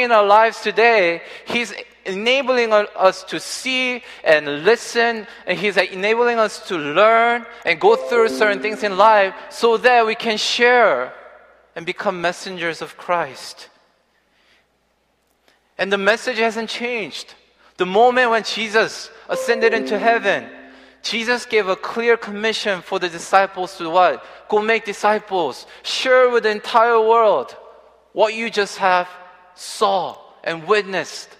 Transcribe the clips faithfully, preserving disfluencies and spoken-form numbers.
doing in our lives today, He's enabling us to see and listen, and He's enabling us to learn and go through certain things in life so that we can share and become messengers of Christ. And the message hasn't changed. The moment when Jesus ascended into heaven, Jesus gave a clear commission for the disciples to what? Go make disciples. Share with the entire world what you just have saw and witnessed.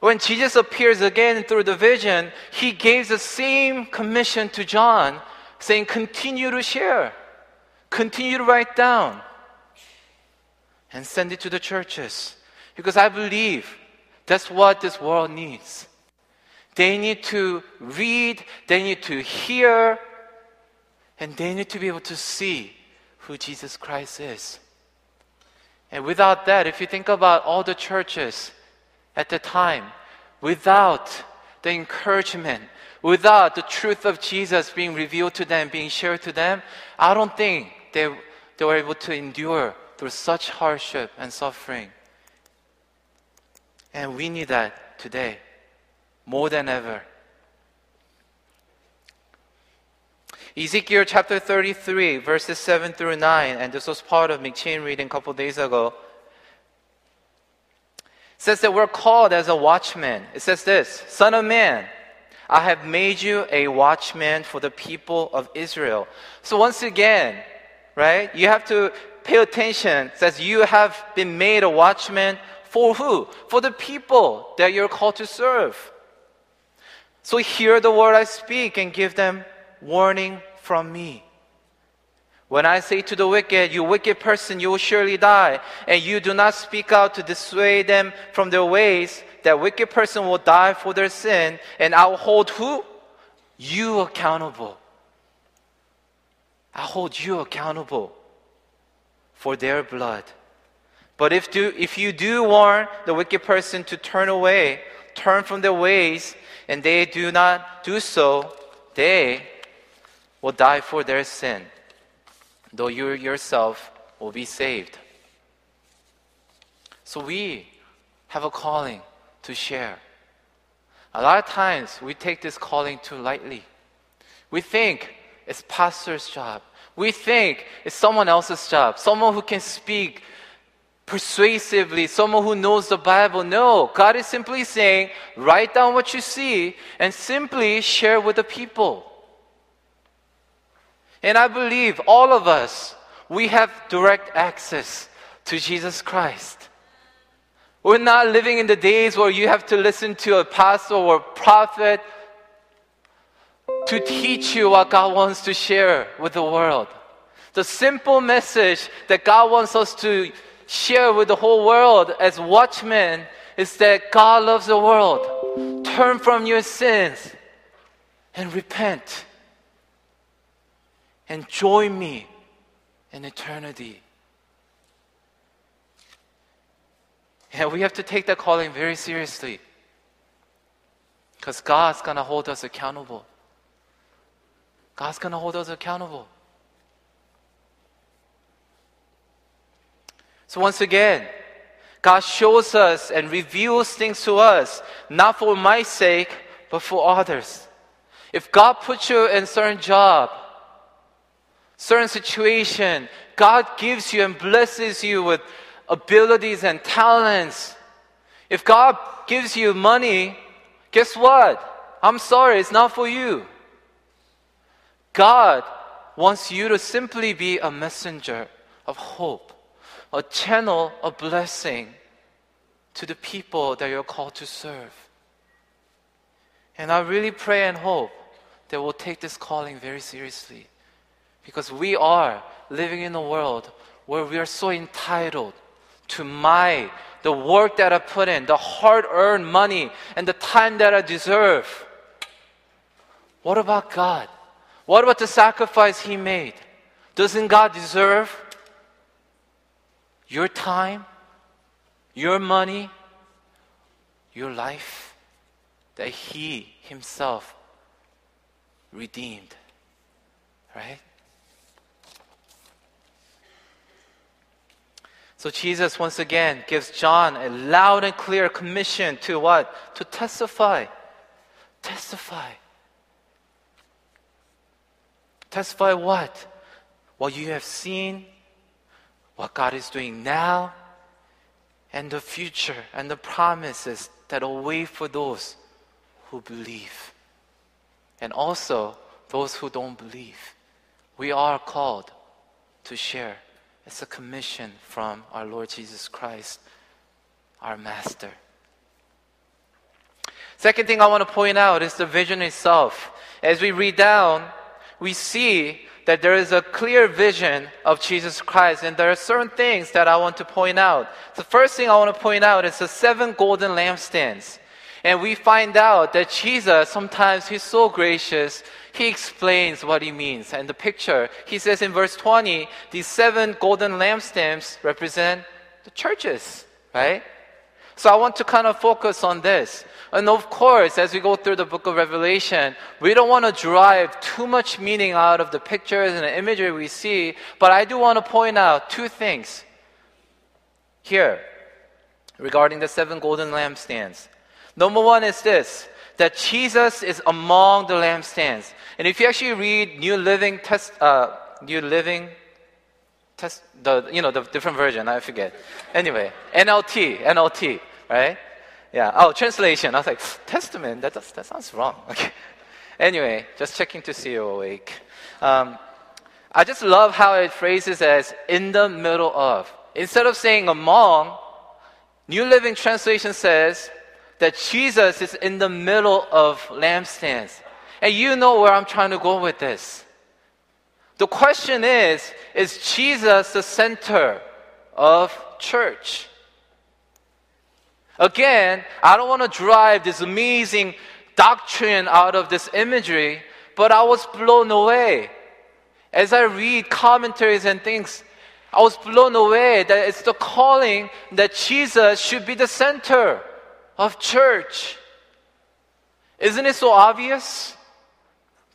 When Jesus appears again through the vision, He gave the same commission to John, saying, continue to share. Continue to write down. And send it to the churches. Because I believe that's what this world needs. They need to read, they need to hear, and they need to be able to see who Jesus Christ is. And without that, if you think about all the churches at the time, without the encouragement, without the truth of Jesus being revealed to them, being shared to them, I don't think they, they were able to endure through such hardship and suffering. And we need that today. More than ever. Ezekiel chapter thirty-three, verses seven through nine, and this was part of McChain reading a couple days ago. It says that we're called as a watchman. It says this, Son of man, I have made you a watchman for the people of Israel. So once again, right, you have to pay attention. It says you have been made a watchman for who? For the people that you're called to serve. So hear the word I speak and give them warning from me. When I say to the wicked, you wicked person, you will surely die, and you do not speak out to dissuade them from their ways, that wicked person will die for their sin, and I will hold who? You accountable. I hold you accountable for their blood. But if, do, if you do warn the wicked person to turn away, turn from their ways, and they do not do so, they will die for their sin, though you yourself will be saved. So we have a calling to share. A lot of times we take this calling too lightly. We think it's pastor's job. We think it's someone else's job, someone who can speak persuasively, someone who knows the Bible. No, God is simply saying, write down what you see and simply share with the people. And I believe all of us, we have direct access to Jesus Christ. We're not living in the days where you have to listen to a pastor or a prophet to teach you what God wants to share with the world. The simple message that God wants us to share with the whole world as watchmen is that God loves the world. Turn from your sins and repent. And join me in eternity. And we have to take that calling very seriously. Because God's going to hold us accountable. God's going to hold us accountable. So once again, God shows us and reveals things to us, not for my sake, but for others. If God puts you in a certain job, certain situation, God gives you and blesses you with abilities and talents. If God gives you money, guess what? I'm sorry, it's not for you. God wants you to simply be a messenger of hope. A channel of blessing to the people that you're called to serve. And I really pray and hope that we'll take this calling very seriously. Because we are living in a world where we are so entitled to my, the work that I put in, the hard-earned money, and the time that I deserve. What about God? What about the sacrifice He made? Doesn't God deserve your time, your money, your life that He Himself redeemed, right? So Jesus once again gives John a loud and clear commission to what? To testify. Testify. Testify what? What you have seen, what God is doing now, and the future and the promises that await for those who believe. And also those who don't believe. We are called to share. It's a commission from our Lord Jesus Christ, our Master. Second thing I want to point out is the vision itself. As we read down, we see that there is a clear vision of Jesus Christ, and there are certain things that I want to point out. The first thing I want to point out is the seven golden lampstands. And we find out that Jesus, sometimes he's so gracious, he explains what he means. And the picture, he says in verse twenty, these seven golden lampstands represent the churches, right? So I want to kind of focus on this. And of course, as we go through the book of Revelation, we don't want to derive too much meaning out of the pictures and the imagery we see, but I do want to point out two things here regarding the seven golden lampstands. Number one is this, that Jesus is among the lampstands. And if you actually read New Living Test, uh, New Living Test, the, you know, the different version, I forget. Anyway, N L T, N L T, right? Yeah, oh, translation. I was like, Testament, that, does, that sounds wrong. Okay. Anyway, just checking to see you're awake. Um, I just love how it phrases as in the middle of. Instead of saying among, New Living Translation says that Jesus is in the middle of lampstands. And you know where I'm trying to go with this. The question is, is Jesus the center of church? Again, I don't want to derive this amazing doctrine out of this imagery, but I was blown away. As I read commentaries and things, I was blown away that it's the calling that Jesus should be the center of church. Isn't it so obvious?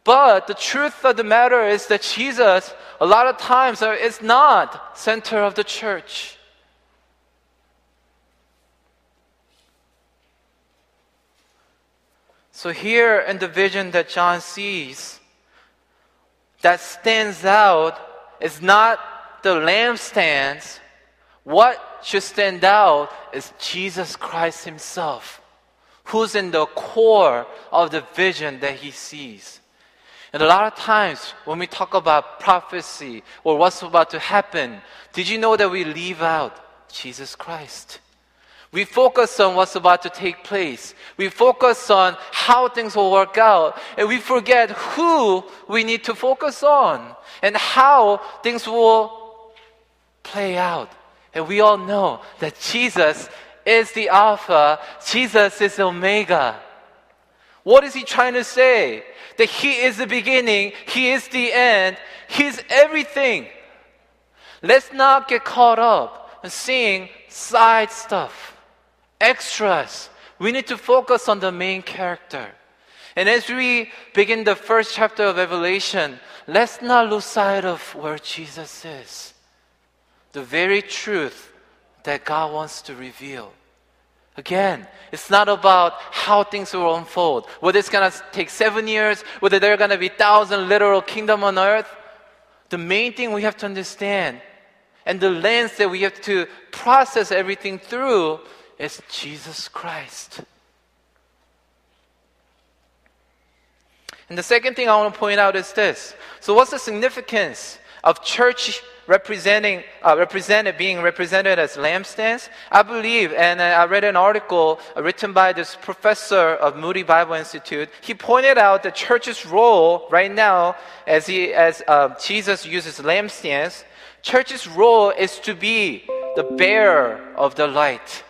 But the truth of the matter is that Jesus, a lot of times, is not center of the church. So here in the vision that John sees, that stands out is not the lampstands. What should stand out is Jesus Christ himself, who's in the core of the vision that he sees. And a lot of times when we talk about prophecy or what's about to happen, did you know that we leave out Jesus Christ? We focus on what's about to take place. We focus on how things will work out. And we forget who we need to focus on and how things will play out. And we all know that Jesus is the Alpha, Jesus is the Omega. What is he trying to say? That he is the beginning, he is the end, he is everything. Let's not get caught up in seeing side stuff, extras. We need to focus on the main character. And as we begin the first chapter of Revelation, let's not lose sight of where Jesus is. The very truth that God wants to reveal. Again, it's not about how things will unfold. Whether it's going to take seven years, whether there are going to be thousand literal kingdoms on earth. The main thing we have to understand and the lens that we have to process everything through is Jesus Christ. And the second thing I want to point out is this. So what's the significance of church representing, uh, represented, being represented as lampstands? I believe, and I read an article written by this professor of Moody Bible Institute. He pointed out the church's role right now, as he, as uh, Jesus uses lampstands, church's role is to be the bearer of the light.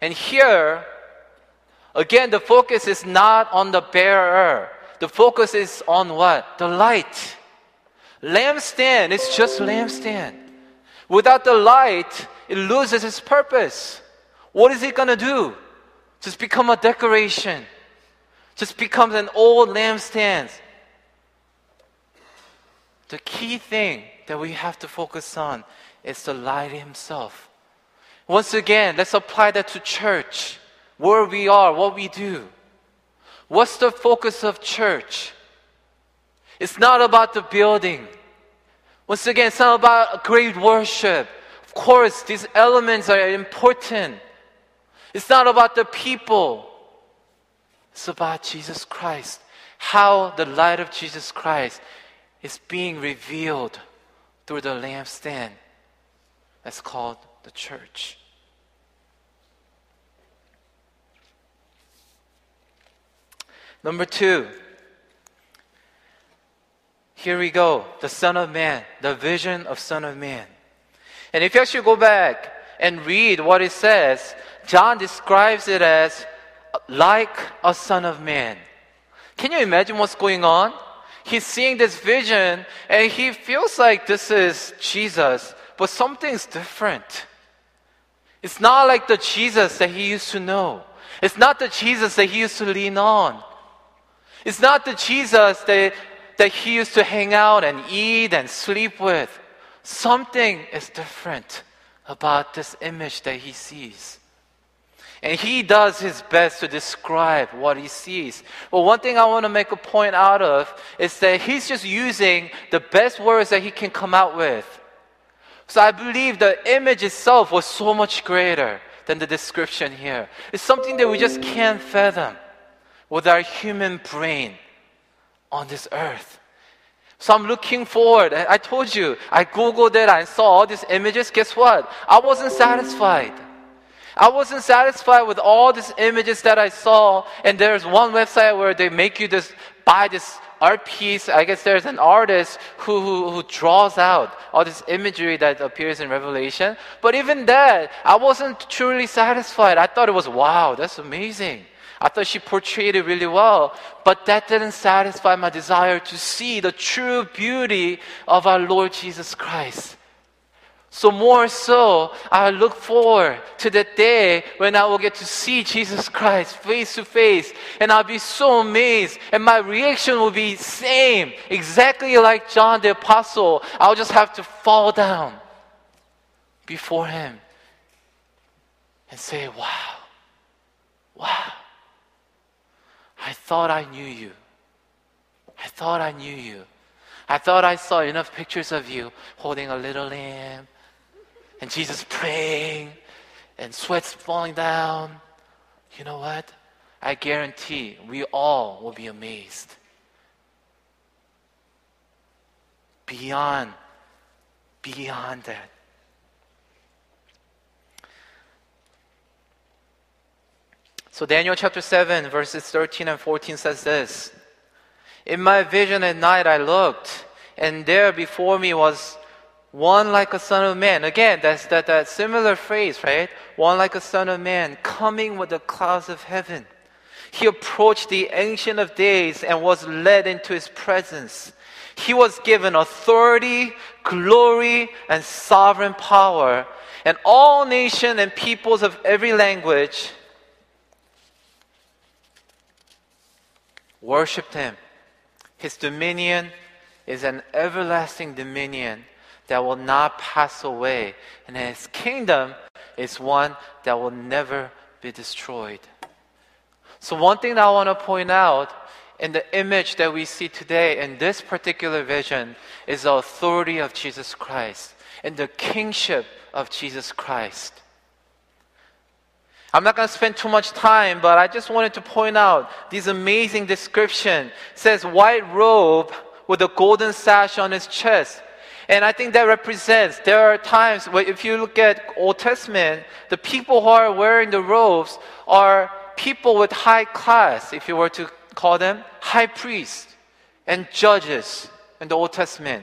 And here, again, the focus is not on the bearer. The focus is on what? The light. Lampstand is just lampstand. Without the light, it loses its purpose. What is it going to do? Just become a decoration. Just becomes an old lampstand. The key thing that we have to focus on is the light himself. Once again, let's apply that to church. Where we are, what we do. What's the focus of church? It's not about the building. Once again, it's not about great worship. Of course, these elements are important. It's not about the people. It's about Jesus Christ. How the light of Jesus Christ is being revealed through the lampstand. That's called the church. Number two. Here we go. The Son of Man. The vision of Son of Man. And if you actually go back and read what it says, John describes it as like a Son of Man. Can you imagine what's going on? He's seeing this vision and he feels like this is Jesus, but something's different. It's not like the Jesus that he used to know. It's not the Jesus that he used to lean on. It's not the Jesus that, that he used to hang out and eat and sleep with. Something is different about this image that he sees. And he does his best to describe what he sees. But one thing I want to make a point out of is that he's just using the best words that he can come out with. So I believe the image itself was so much greater than the description here. It's something that we just can't fathom with our human brain on this earth. So I'm looking forward. I told you, I Googled it, I saw all these images. Guess what? I wasn't satisfied. I wasn't satisfied with all these images that I saw. And there's one website where they make you this, buy this art piece. I guess there's an artist who, who, who draws out all this imagery that appears in Revelation. But even that, I wasn't truly satisfied. I thought it was, wow, that's amazing. I thought she portrayed it really well. But that didn't satisfy my desire to see the true beauty of our Lord Jesus Christ. So more so, I look forward to the day when I will get to see Jesus Christ face to face. And I'll be so amazed. And my reaction will be same, exactly like John the Apostle. I'll just have to fall down before him and say, wow, wow. I thought I knew you. I thought I knew you. I thought I saw enough pictures of you holding a little lamb. And Jesus praying, and sweat's falling down. You know what? I guarantee we all will be amazed. Beyond, beyond that. So Daniel chapter seven, verses thirteen and fourteen says this. In my vision at night I looked, and there before me was one like a son of man. Again, that's that, that similar phrase, right? One like a son of man, coming with the clouds of heaven. He approached the Ancient of Days and was led into his presence. He was given authority, glory, and sovereign power. And all nations and peoples of every language worshipped him. His dominion is an everlasting dominion that will not pass away. And his kingdom is one that will never be destroyed. So one thing that I want to point out in the image that we see today in this particular vision is the authority of Jesus Christ and the kingship of Jesus Christ. I'm not going to spend too much time, but I just wanted to point out this amazing description. It says, white robe with a golden sash on his chest. And I think that represents, there are times where if you look at Old Testament, the people who are wearing the robes are people with high class, if you were to call them, high priests and judges in the Old Testament.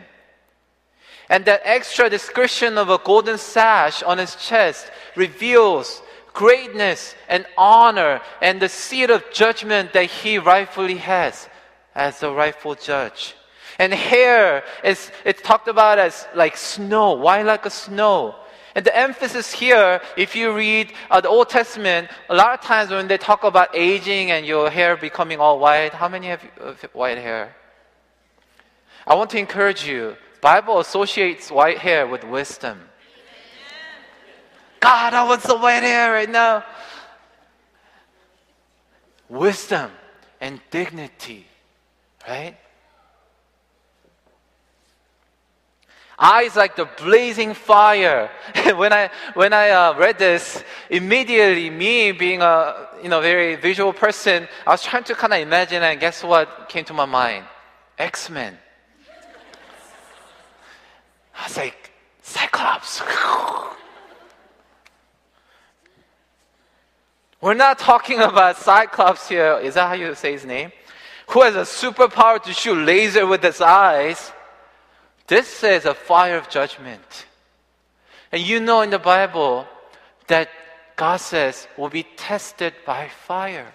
And that extra description of a golden sash on his chest reveals greatness and honor and the seat of judgment that he rightfully has as the rightful judge. And hair is, it's talked about as like snow, white like a snow. And the emphasis here, if you read uh, the Old Testament, a lot of times when they talk about aging and your hair becoming all white, how many have uh, white hair? I want to encourage you, Bible associates white hair with wisdom. God, I want somebody there right now. Wisdom and dignity, right? Eyes like the blazing fire. when I when I uh, read this, immediately me being a you know very visual person, I was trying to kind of imagine, and guess what came to my mind? X-Men. I was like, Cyclops. We're not talking about Cyclops here. Is that how you say his name? Who has a superpower to shoot laser with his eyes? This is a fire of judgment. And you know in the Bible that God says we'll be tested by fire.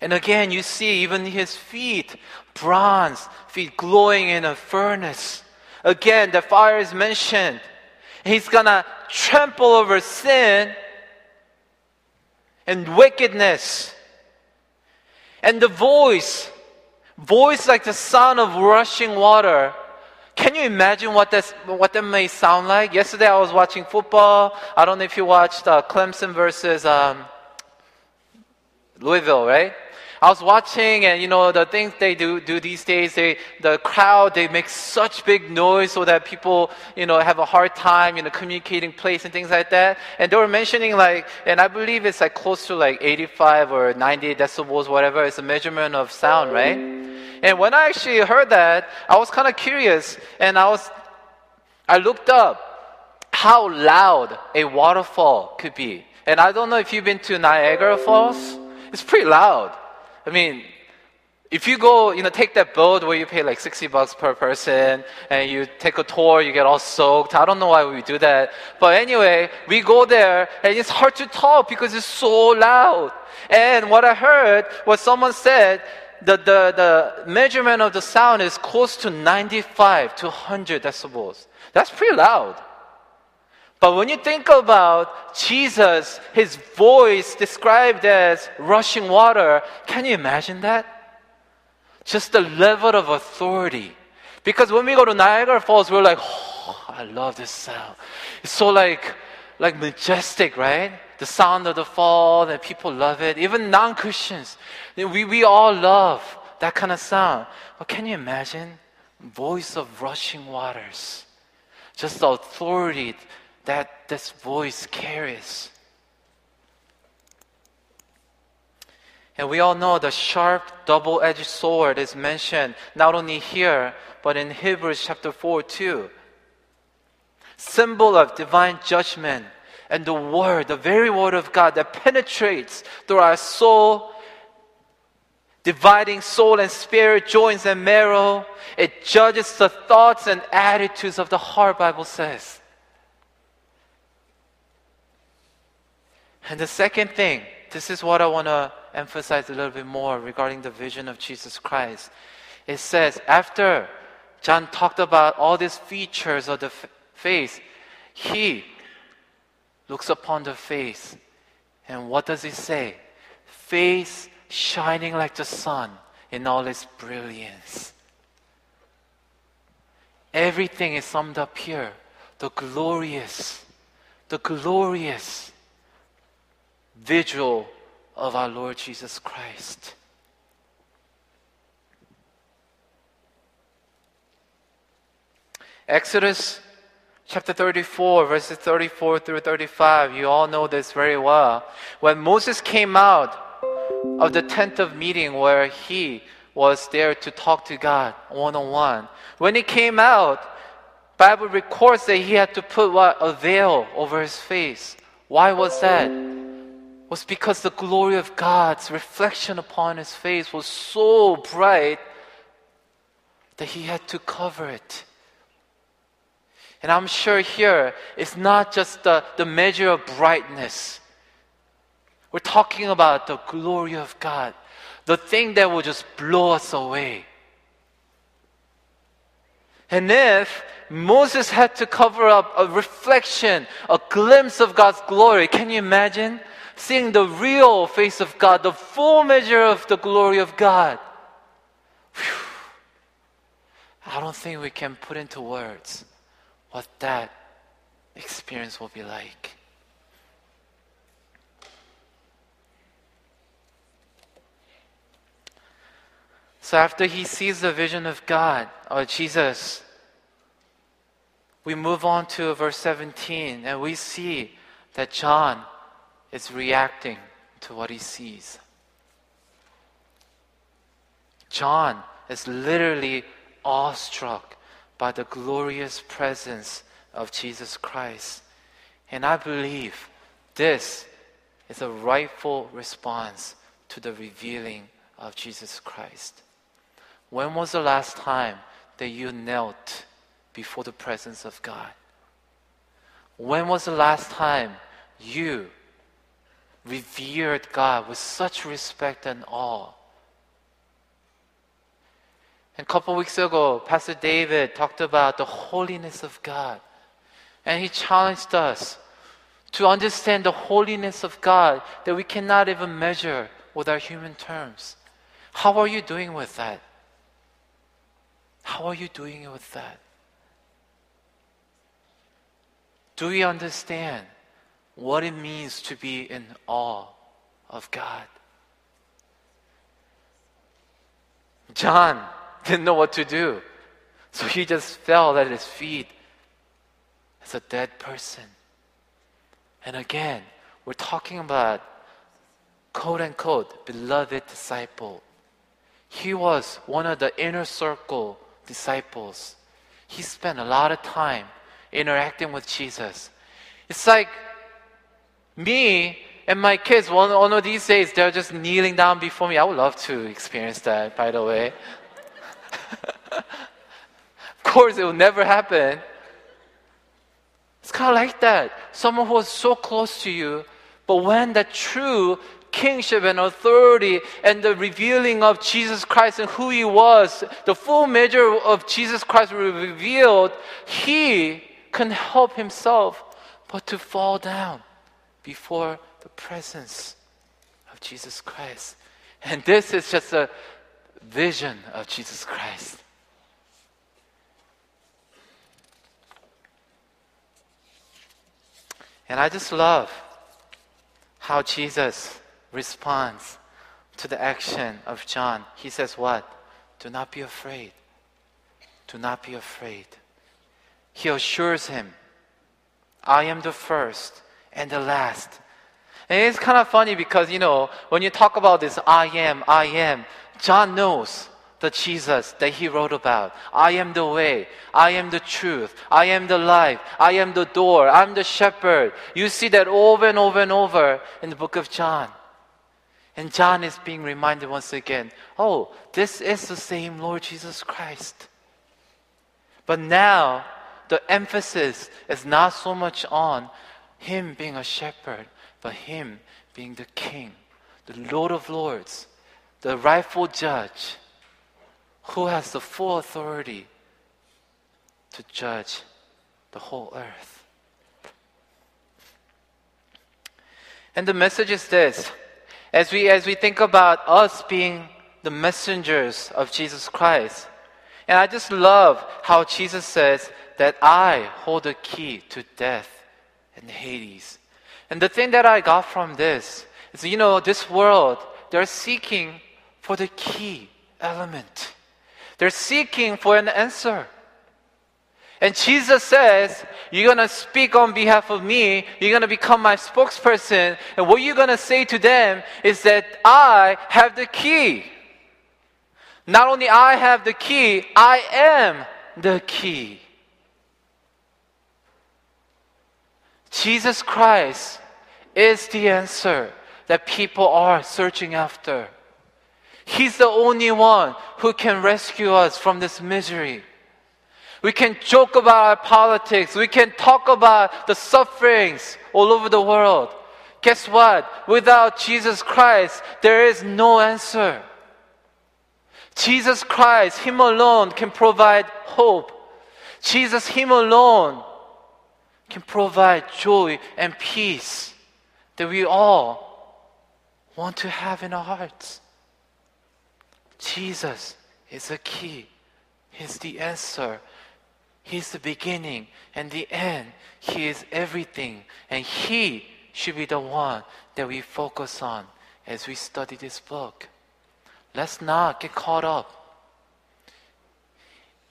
And again, you see even his feet, bronze feet glowing in a furnace. Again, the fire is mentioned. He's gonna trample over sin and wickedness. And the voice, voice like the sound of rushing water. Can you imagine what that what that may sound like? Yesterday I was watching football. I don't know if you watched uh, Clemson versus um, Louisville, right? I was watching, and you know the things they do do these days. They the crowd they make such big noise so that people you know have a hard time you know communicating place and things like that. And they were mentioning like, and I believe it's like close to like eighty-five or ninety decibels, whatever. It's a measurement of sound, right? And when I actually heard that, I was kind of curious, and I was I looked up how loud a waterfall could be. And I don't know if you've been to Niagara Falls. It's pretty loud. I mean, if you go, you know, take that boat where you pay like sixty bucks per person and you take a tour, you get all soaked. I don't know why we do that. But anyway, we go there and it's hard to talk because it's so loud. And what I heard was someone said that the, the measurement of the sound is close to ninety-five to one hundred decibels. That's pretty loud. But when you think about Jesus, his voice described as rushing water, can you imagine that? Just the level of authority. Because when we go to Niagara Falls, we're like, oh, I love this sound. It's so like, like majestic, right? The sound of the fall, and people love it. Even non-Christians, we, we all love that kind of sound. But can you imagine? Voice of rushing waters. Just the authority that this voice carries. And we all know the sharp double-edged sword is mentioned not only here, but in Hebrews chapter four too. Symbol of divine judgment and the word, the very word of God that penetrates through our soul, dividing soul and spirit, joints and marrow. It judges the thoughts and attitudes of the heart, Bible says. And the second thing, this is what I want to emphasize a little bit more regarding the vision of Jesus Christ. It says, after John talked about all these features of the face, he looks upon the face. And what does he say? Face shining like the sun in all its brilliance. Everything is summed up here. The glorious, the glorious visual of our Lord Jesus Christ. Exodus chapter thirty-four, verses thirty-four through thirty-five. You all know this very well. When Moses came out of the tent of meeting where he was there to talk to God one-on-one. When he came out, the Bible records that he had to put what? A veil over his face. Why was that? Was because the glory of God's reflection upon his face was so bright that he had to cover it. And I'm sure here, it's not just the, the measure of brightness. We're talking about the glory of God, the thing that will just blow us away. And if Moses had to cover up a reflection, a glimpse of God's glory, can you imagine? Seeing the real face of God, the full measure of the glory of God. Whew. I don't think we can put into words what that experience will be like. So after he sees the vision of God, or Jesus, we move on to verse seventeen, and we see that John is reacting to what he sees. John is literally awestruck by the glorious presence of Jesus Christ. And I believe this is a rightful response to the revealing of Jesus Christ. When was the last time that you knelt before the presence of God? When was the last time you revered God with such respect and awe? And a couple weeks ago, Pastor David talked about the holiness of God. And he challenged us to understand the holiness of God that we cannot even measure with our human terms. How are you doing with that? How are you doing with that? Do we understand what it means to be in awe of God? John didn't know what to do, so he just fell at his feet as a dead person. And again, we're talking about quote-unquote beloved disciple. He was one of the inner circle disciples. He spent a lot of time interacting with Jesus. It's like me and my kids, one, one of these days, they're just kneeling down before me. I would love to experience that, by the way. Of course, it will never happen. It's kind of like that. Someone who is so close to you, but when the true kingship and authority and the revealing of Jesus Christ and who He was, the full measure of Jesus Christ was revealed, He couldn't help Himself but to fall down before the presence of Jesus Christ. And this is just a vision of Jesus Christ. And I just love how Jesus responds to the action of John. He says what? Do not be afraid. Do not be afraid. He assures him, I am the first and the last. And it's kind of funny because, you know, when you talk about this, I am, I am, John knows the Jesus that he wrote about. I am the way. I am the truth. I am the life. I am the door. I am the shepherd. You see that over and over and over in the book of John. And John is being reminded once again, oh, this is the same Lord Jesus Christ. But now, the emphasis is not so much on Him being a shepherd, but Him being the King, the Lord of Lords, the rightful judge, who has the full authority to judge the whole earth. And the message is this. As we, as we think about us being the messengers of Jesus Christ, and I just love how Jesus says that I hold the key to death and Hades. And the thing that I got from this is, you know, this world, they're seeking for the key element. They're seeking for an answer. And Jesus says, you're going to speak on behalf of me. You're going to become my spokesperson. And what you're going to say to them is that I have the key. Not only I have the key, I am the key. Jesus Christ is the answer that people are searching after. He's the only one who can rescue us from this misery. We can joke about our politics. We can talk about the sufferings all over the world. Guess what? Without Jesus Christ, there is no answer. Jesus Christ, Him alone can provide hope. Jesus, Him alone can provide joy and peace that we all want to have in our hearts. Jesus is the key. He's the answer. He is the beginning and the end. He is everything. And He should be the one that we focus on as we study this book. Let's not get caught up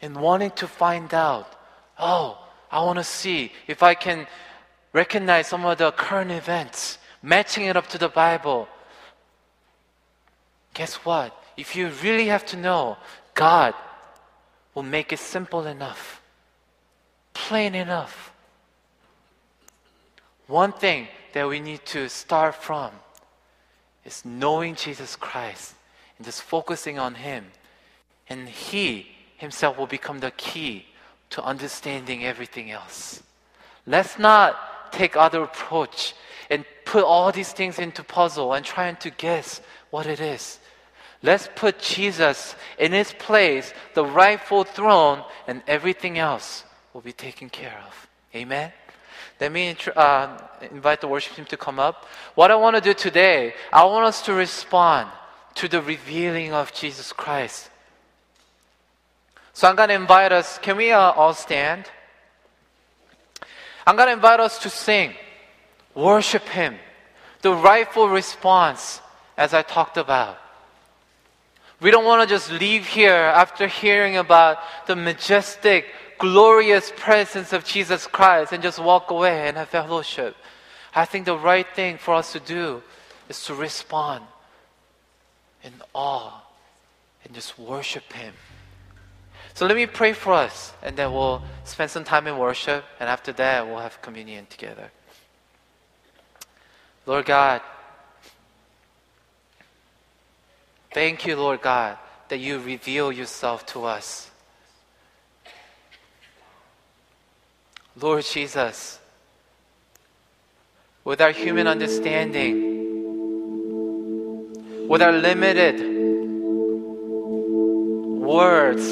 in wanting to find out, oh, I want to see if I can recognize some of the current events, matching it up to the Bible. Guess what? If you really have to know, God will make it simple enough, plain enough. One thing that we need to start from is knowing Jesus Christ and just focusing on Him. And He Himself will become the key to understanding everything else. Let's not take other approach and put all these things into puzzle and trying to guess what it is. Let's put Jesus in His place, the rightful throne, and everything else will be taken care of. Amen? Let me uh, invite the worship team to come up. What I want to do today, I want us to respond to the revealing of Jesus Christ. So I'm going to invite us, can we uh, all stand? I'm going to invite us to sing, worship Him, the rightful response as I talked about. We don't want to just leave here after hearing about the majestic, glorious presence of Jesus Christ and just walk away and have fellowship. I think the right thing for us to do is to respond in awe and just worship Him. So let me pray for us, and then we'll spend some time in worship, and after that we'll have communion together. Lord God, thank you, Lord God, that you reveal yourself to us. Lord Jesus, with our human understanding, with our limited words,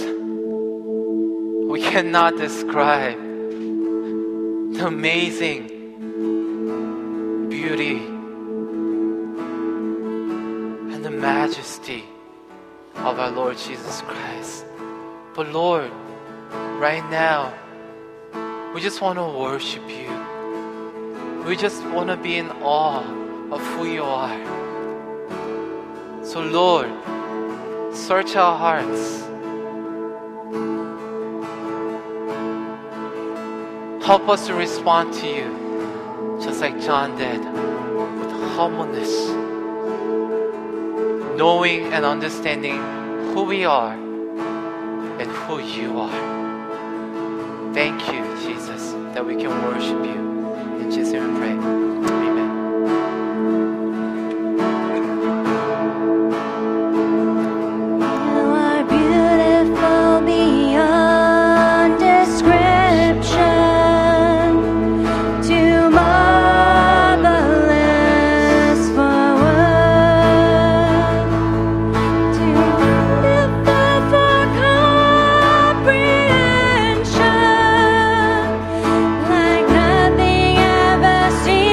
we cannot describe the amazing beauty and the majesty of our Lord Jesus Christ. But Lord, right now, we just want to worship you. We just want to be in awe of who you are. So Lord, search our hearts. Help us to respond to you, just like John did, with humbleness, knowing and understanding who we are and who you are. Thank you, Jesus, that we can worship you. In Jesus' name we pray. Amen. See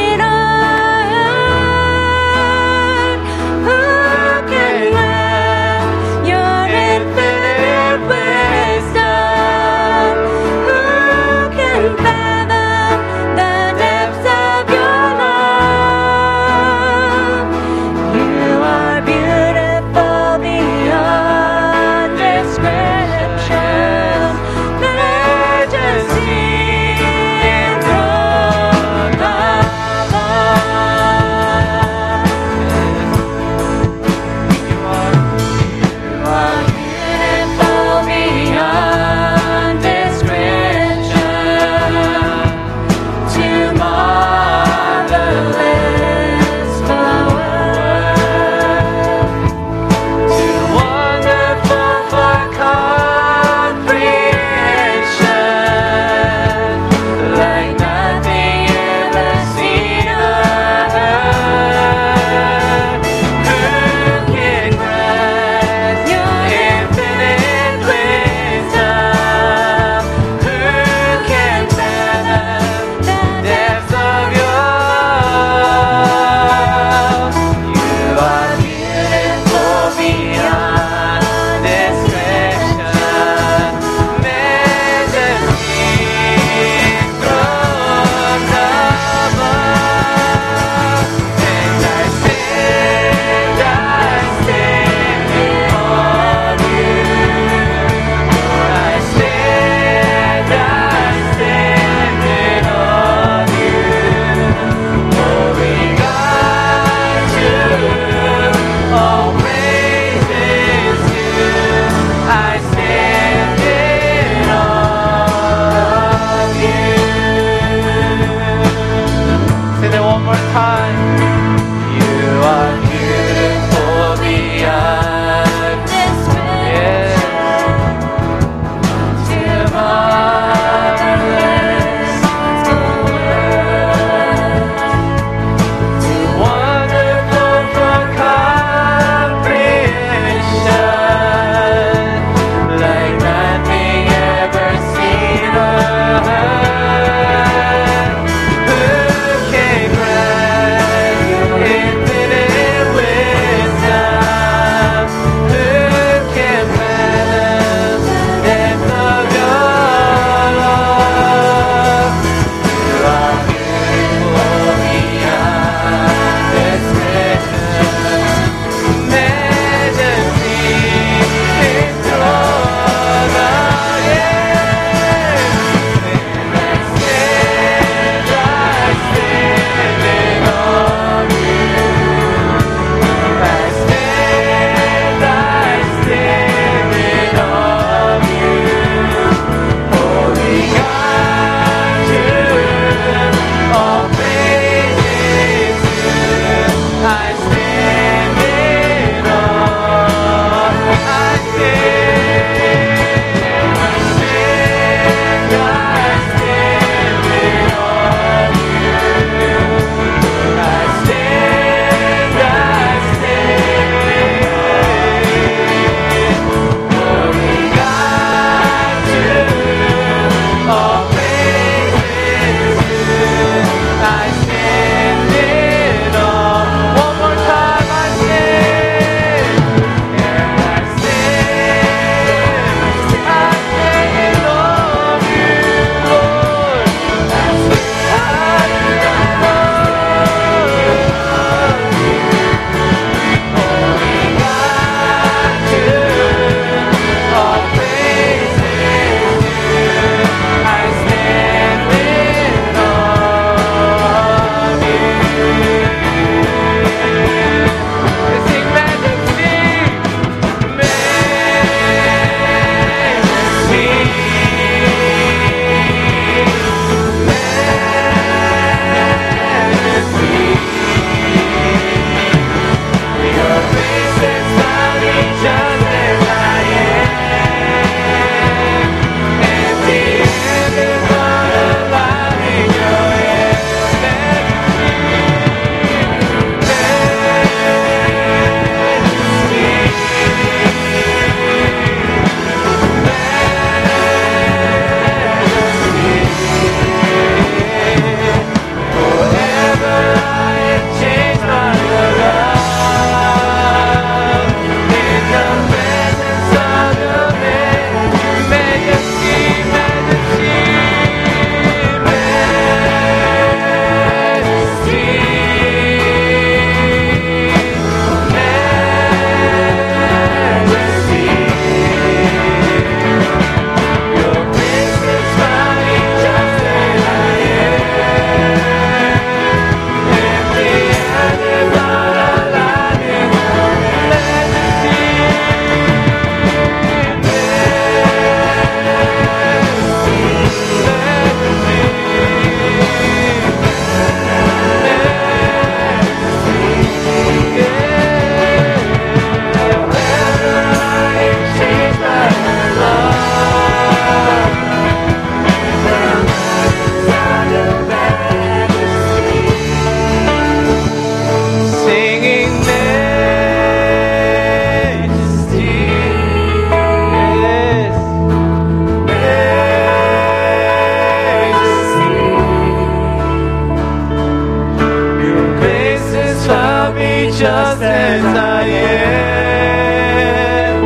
just as I am,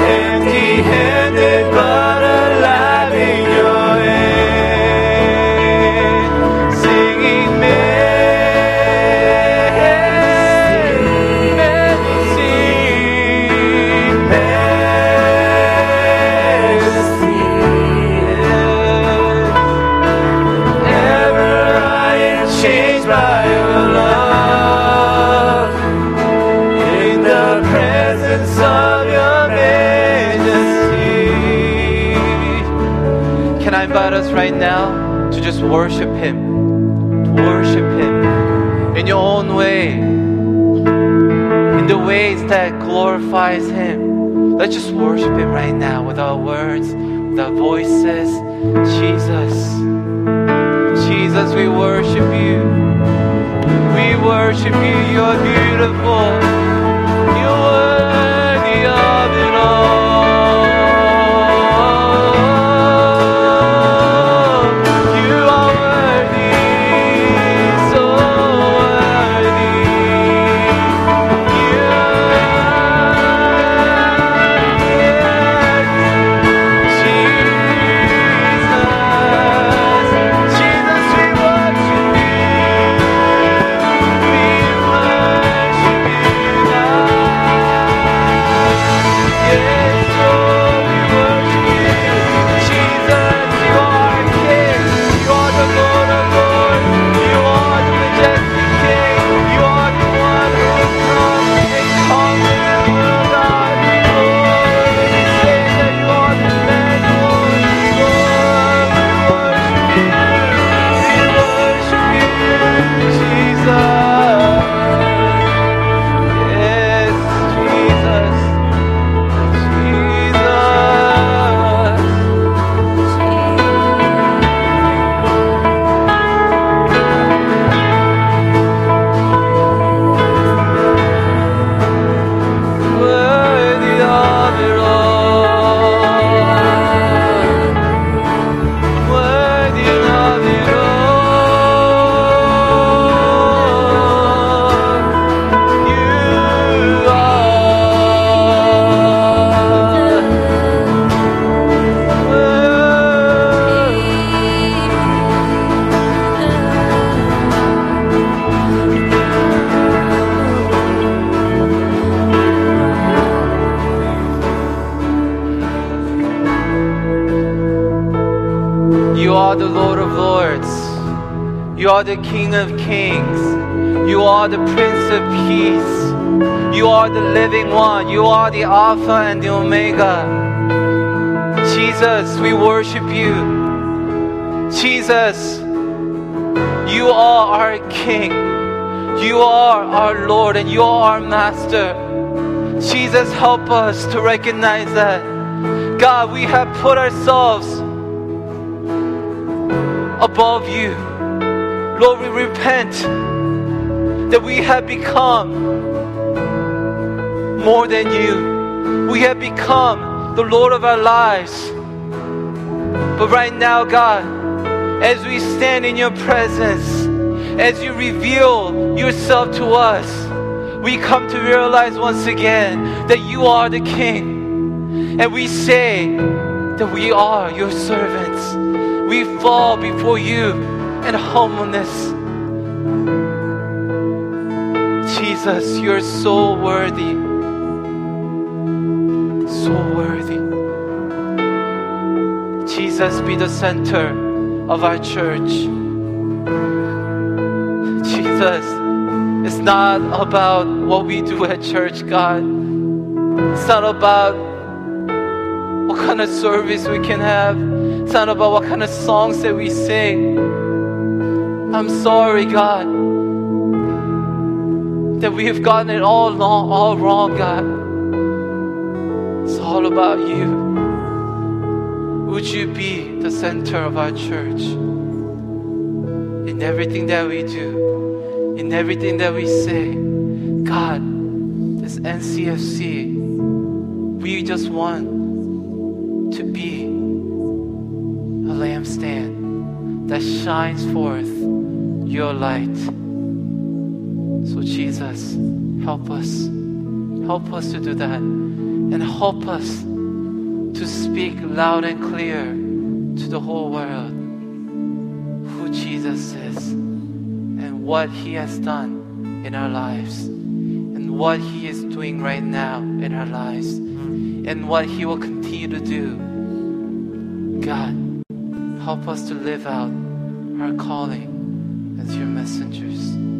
empty-handed but alive in your hand, singing mercy, mercy, ever I am changed by your love. I invite us right now to just worship Him, to worship Him in your own way, in the ways that glorifies Him. Let's just worship Him right now with our words, with our voices. Jesus, Jesus, we worship You. We worship You. You're beautiful. You're worthy of it all. You are the King of Kings. You are the Prince of Peace. You are the Living One. You are the Alpha and the Omega. Jesus, we worship You. Jesus, You are our King. You are our Lord and You are our Master. Jesus, help us to recognize that. God, we have put ourselves above You. Lord, we repent that we have become more than You. We have become the Lord of our lives. But right now, God, as we stand in Your presence, as You reveal Yourself to us, we come to realize once again that You are the King. And we say that we are Your servants. We fall before You and humbleness. Jesus, You're so worthy, so worthy. Jesus, be the center of our church. Jesus, it's not about what we do at church, God. It's not about what kind of service we can have. It's not about what kind of songs that we sing. I'm sorry, God, that we have gotten it all wrong, all wrong, God. It's all about You. Would You be the center of our church? In everything that we do, in everything that we say, God, this N C F C, we just want to be a lampstand that shines forth Your light. So Jesus, help us. Help us to do that. And help us to speak loud and clear to the whole world who Jesus is and what He has done in our lives and what He is doing right now in our lives and what He will continue to do. God, help us to live out our calling as your messengers.